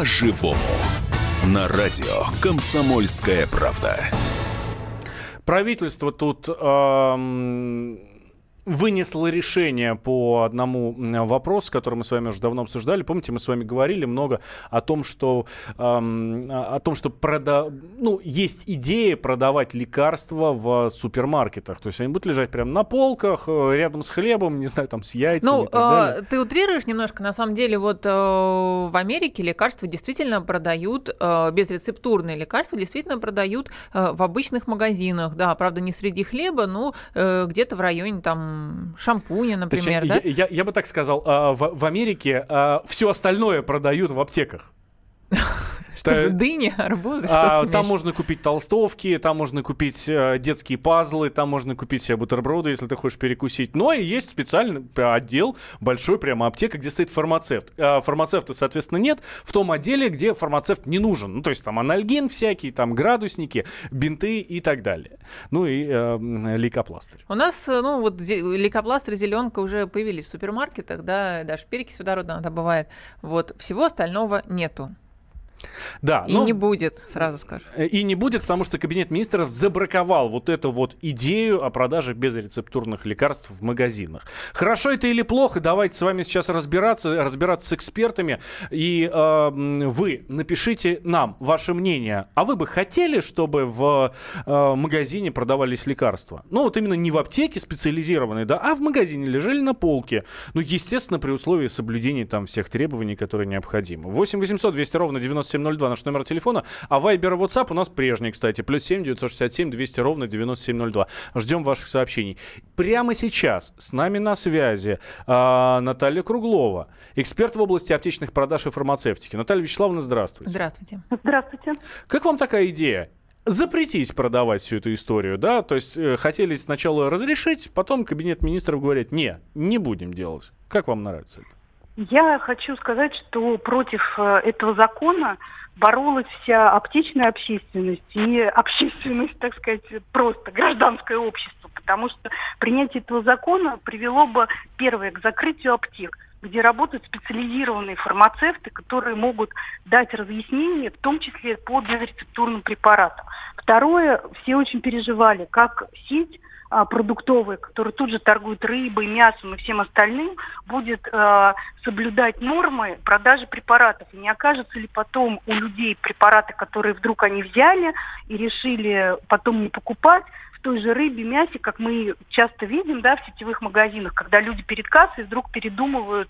по-живому. На радио «Комсомольская правда». Правительство тут вынесло решение по одному вопросу, который мы с вами уже давно обсуждали. Помните, мы с вами говорили много о том, что есть идея продавать лекарства в супермаркетах. То есть они будут лежать прямо на полках, рядом с хлебом, не знаю, там с яйцами и так далее. Ты утрируешь немножко. На самом деле, вот в Америке лекарства действительно продают, безрецептурные лекарства действительно продают в обычных магазинах. Да, правда, не среди хлеба, но где-то в районе там шампуни, например, да? Я бы так сказал, в Америке все остальное продают в аптеках. Что, дыни, арбузы? Там можно купить толстовки, там можно купить детские пазлы, там можно купить себе бутерброды, если ты хочешь перекусить. Но и есть специальный отдел, большой прямо аптека, где стоит фармацевт. Фармацевта, соответственно, нет в том отделе, где фармацевт не нужен. Ну, то есть там анальгин всякий, там градусники, бинты и так далее. Ну и лейкопластырь. У нас, лейкопластырь, зеленка уже появились в супермаркетах, да, даже перекись водородная она бывает. Вот, всего остального нету. Да, и не будет, сразу скажу. И не будет, потому что кабинет министров забраковал вот эту вот идею о продаже безрецептурных лекарств в магазинах. Хорошо это или плохо, давайте с вами сейчас разбираться с экспертами. И вы напишите нам ваше мнение. А вы бы хотели, чтобы в магазине продавались лекарства? Ну вот именно не в аптеке специализированной, да, а в магазине лежали на полке. Ну естественно, при условии соблюдения там всех требований, которые необходимы. 8 800 200 ровно 9702 наш номер телефона, а Viber и WhatsApp у нас прежний, кстати, +7 967 200 ровно 9702. Ждем ваших сообщений. Прямо сейчас с нами на связи Наталья Круглова, эксперт в области аптечных продаж и фармацевтики. Наталья Вячеславовна, здравствуйте. Здравствуйте. Здравствуйте. Как вам такая идея? Запретить продавать всю эту историю, да? То есть хотели сначала разрешить, потом кабинет министров говорит, не будем делать. Как вам нравится это? Я хочу сказать, что против этого закона боролась вся аптечная общественность и общественность, так сказать, просто гражданское общество, потому что принятие этого закона привело бы, первое, к закрытию аптек, где работают специализированные фармацевты, которые могут дать разъяснение, в том числе по безрецептурным препаратам. Второе, все очень переживали, как сеть продуктовые, которые тут же торгуют рыбой, мясом и всем остальным, будет соблюдать нормы продажи препаратов. И не окажутся ли потом у людей препараты, которые вдруг они взяли и решили потом не покупать, в той же рыбе, мясе, как мы часто видим, да, в сетевых магазинах, когда люди перед кассой вдруг передумывают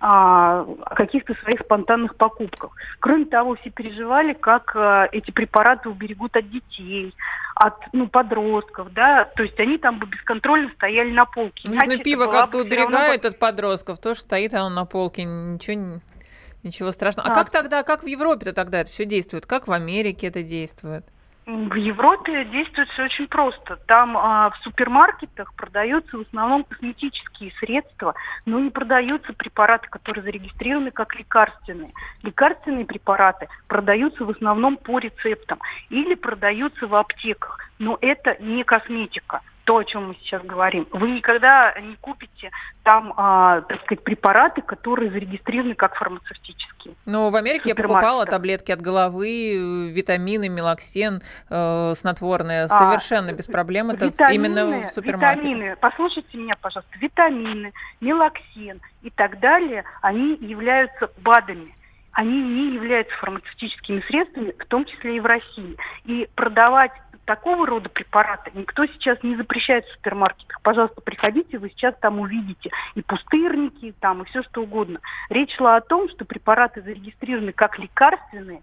о каких-то своих спонтанных покупках. Кроме того, все переживали, как эти препараты уберегут от детей, от подростков, да, то есть они там бы бесконтрольно стояли на полке. Ну, пиво как-то уберегает от подростков, тоже стоит оно на полке, ничего страшного. А как тогда, как в Европе-то тогда это все действует, как в Америке это действует? В Европе действует все очень просто. Там в супермаркетах продаются в основном косметические средства, но не продаются препараты, которые зарегистрированы как лекарственные. Лекарственные препараты продаются в основном по рецептам или продаются в аптеках, но это не косметика. То, о чем мы сейчас говорим. Вы никогда не купите там, так сказать, препараты, которые зарегистрированы как фармацевтические. Ну, в Америке я покупала таблетки от головы, витамины, мелоксен, снотворные. Совершенно без проблем. Это именно в супермаркете. Витамины, послушайте меня, пожалуйста. Витамины, мелоксен и так далее, они являются БАДами. Они не являются фармацевтическими средствами, в том числе и в России. И продавать такого рода препараты никто сейчас не запрещает в супермаркетах. Пожалуйста, приходите, вы сейчас там увидите и пустырники, и все что угодно. Речь шла о том, что препараты, зарегистрированные как лекарственные,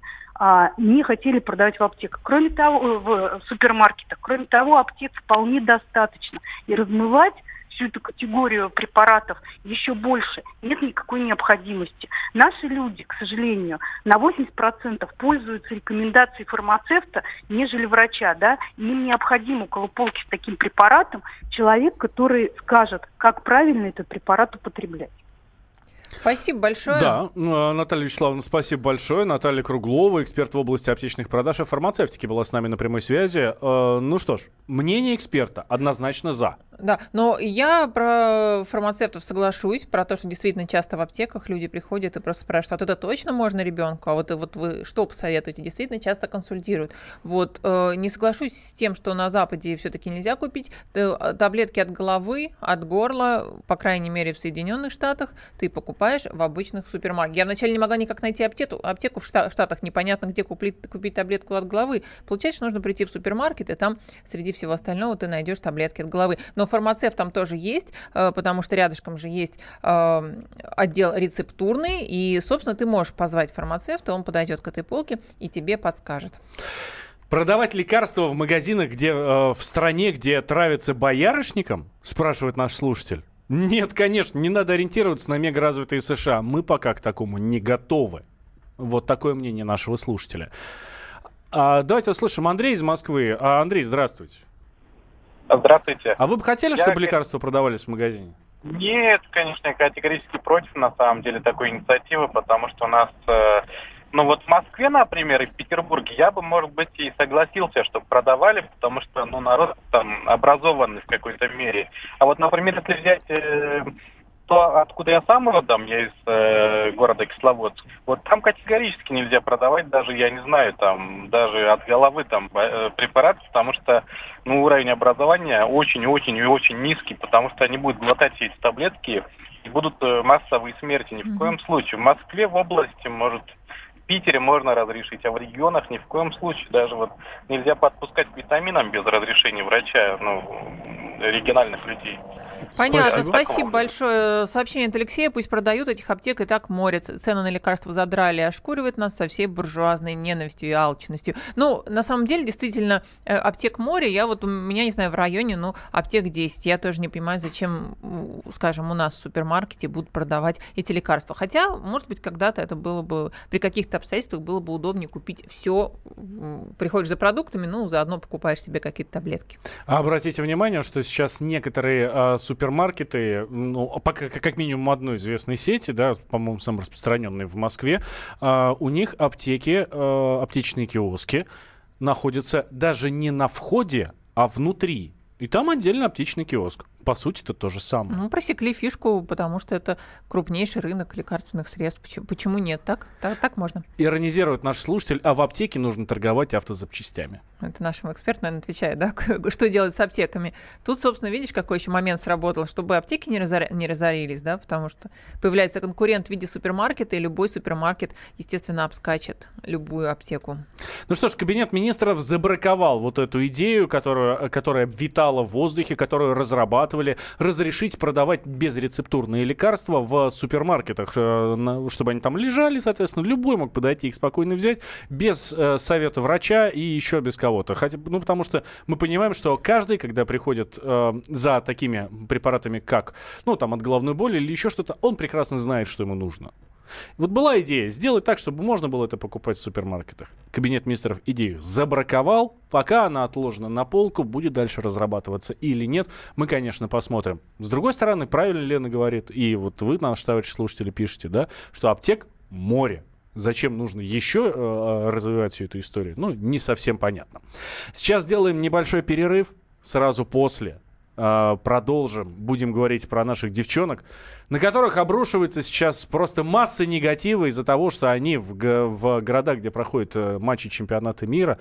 не хотели продавать в аптеках. Кроме того, в супермаркетах, кроме того, аптек вполне достаточно. И размывать всю эту категорию препаратов еще больше нет никакой необходимости. Наши люди, к сожалению, на 80% пользуются рекомендацией фармацевта, нежели врача, да, им необходим около полки с таким препаратом человек, который скажет, как правильно этот препарат употреблять. Спасибо большое. Да, Наталья Вячеславовна, спасибо большое. Наталья Круглова, эксперт в области аптечных продаж и фармацевтики, была с нами на прямой связи. Ну что ж, мнение эксперта однозначно за. Да, но я про фармацевтов соглашусь, про то, что действительно часто в аптеках люди приходят и просто спрашивают, а вот это точно можно ребенку, а вот вы что посоветуете? Действительно часто консультируют. Вот не соглашусь с тем, что на Западе все-таки нельзя купить таблетки от головы, от горла, по крайней мере в Соединенных Штатах, ты покупаешь в обычных супермаркетах. Я вначале не могла никак найти аптеку в Штатах, непонятно где купить таблетку от головы. Получается, нужно прийти в супермаркет, и там среди всего остального ты найдешь таблетки от головы. Но фармацевт там тоже есть, потому что рядышком же есть отдел рецептурный, и, собственно, ты можешь позвать фармацевта, он подойдет к этой полке и тебе подскажет. Продавать лекарства в магазинах, где в стране, где травятся боярышником, спрашивает наш слушатель. Нет, конечно, не надо ориентироваться на мегаразвитые США. Мы пока к такому не готовы. Вот такое мнение нашего слушателя. Давайте услышим Андрея из Москвы. Андрей, здравствуйте. Здравствуйте. А вы бы хотели, чтобы лекарства продавались в магазине? Нет, конечно, я категорически против, на самом деле, такой инициативы, потому что у нас... Ну вот в Москве, например, и в Петербурге я бы, может быть, и согласился, чтобы продавали, потому что ну, народ там образованный в какой-то мере. А вот, например, если взять то, откуда я сам родом, я из города Кисловодск, вот там категорически нельзя продавать, даже, я не знаю, там, даже от головы там препарат, потому что ну, уровень образования очень-очень и очень низкий, потому что они будут глотать все эти таблетки и будут массовые смерти. Ни в коем случае. В Москве, в области, может... В Питере можно разрешить, а в регионах ни в коем случае. Даже вот нельзя подпускать к витаминам без разрешения врача, ну, региональных людей. Понятно, спасибо большое. Сообщение от Алексея. Пусть продают, этих аптек и так море. Цены на лекарства задрали, ошкуривают нас со всей буржуазной ненавистью и алчностью. Ну, на самом деле, действительно, аптек море. Я вот, у меня, не знаю, в районе, ну, аптек 10. Я тоже не понимаю, зачем, скажем, у нас в супермаркете будут продавать эти лекарства. Хотя, может быть, когда-то это было бы при каких-то обстоятельствах было бы удобнее купить все. Приходишь за продуктами, ну, заодно покупаешь себе какие-то таблетки. Обратите внимание, что сейчас некоторые супермаркеты, ну, пока, как минимум одной известной сети, да, по-моему, самой распространенной в Москве, у них аптеки, аптечные киоски находятся даже не на входе, а внутри. И там отдельно аптечный киоск. По сути, это то же самое. Ну, просекли фишку, потому что это крупнейший рынок лекарственных средств. Почему нет? Так можно. Иронизирует наш слушатель, а в аптеке нужно торговать автозапчастями. Это нашему эксперту, наверное, отвечает, да? Что делать с аптеками? Тут, собственно, видишь, какой еще момент сработал, чтобы аптеки не разорились, да? Потому что появляется конкурент в виде супермаркета, и любой супермаркет, естественно, обскачет любую аптеку. Ну что ж, кабинет министров забраковал вот эту идею, которая витала в воздухе, которую разрабатывали, разрешить продавать безрецептурные лекарства в супермаркетах, чтобы они там лежали, соответственно, любой мог подойти их спокойно взять без совета врача и еще без кого-то. Хотя, ну, потому что мы понимаем, что каждый, когда приходит за такими препаратами, как, ну, там, от головной боли или еще что-то, он прекрасно знает, что ему нужно. Вот была идея сделать так, чтобы можно было это покупать в супермаркетах. Кабинет министров идею забраковал. Пока она отложена на полку, будет дальше разрабатываться или нет, мы, конечно, посмотрим. С другой стороны, правильно Лена говорит, и вот вы, наши товарищи слушатели, пишете, да, что аптек море. Зачем нужно еще развивать всю эту историю? Ну, не совсем понятно. Сейчас сделаем небольшой перерыв. Сразу после продолжим. Будем говорить про наших девчонок, на которых обрушивается сейчас просто масса негатива из-за того, что они в городах, где проходят матчи чемпионата мира,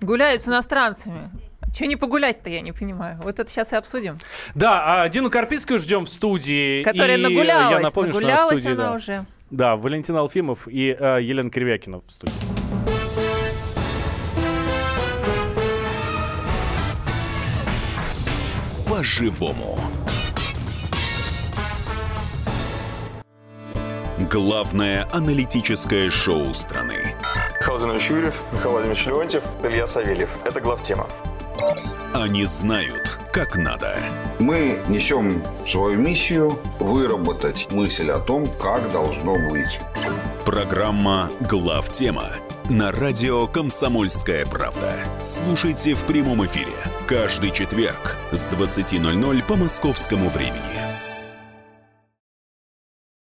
гуляют с иностранцами. Чего не погулять-то, я не понимаю. Вот это сейчас и обсудим. Да, Дину Карпицкую ждем в студии. Которая и нагулялась. Я напомню, нагулялась что она в студии, она да. уже. Да, Валентин Алфимов и Елена Кривякина в студии. По-живому. Главное аналитическое шоу страны. Михаил Ильич Юрьев, Михаил Ильич Леонтьев, Илья Савельев. Это «Главтема». Они знают, как надо. Мы несем свою миссию выработать мысль о том, как должно быть. Программа «Главтема» на радио «Комсомольская правда». Слушайте в прямом эфире каждый четверг с 20:00 по московскому времени.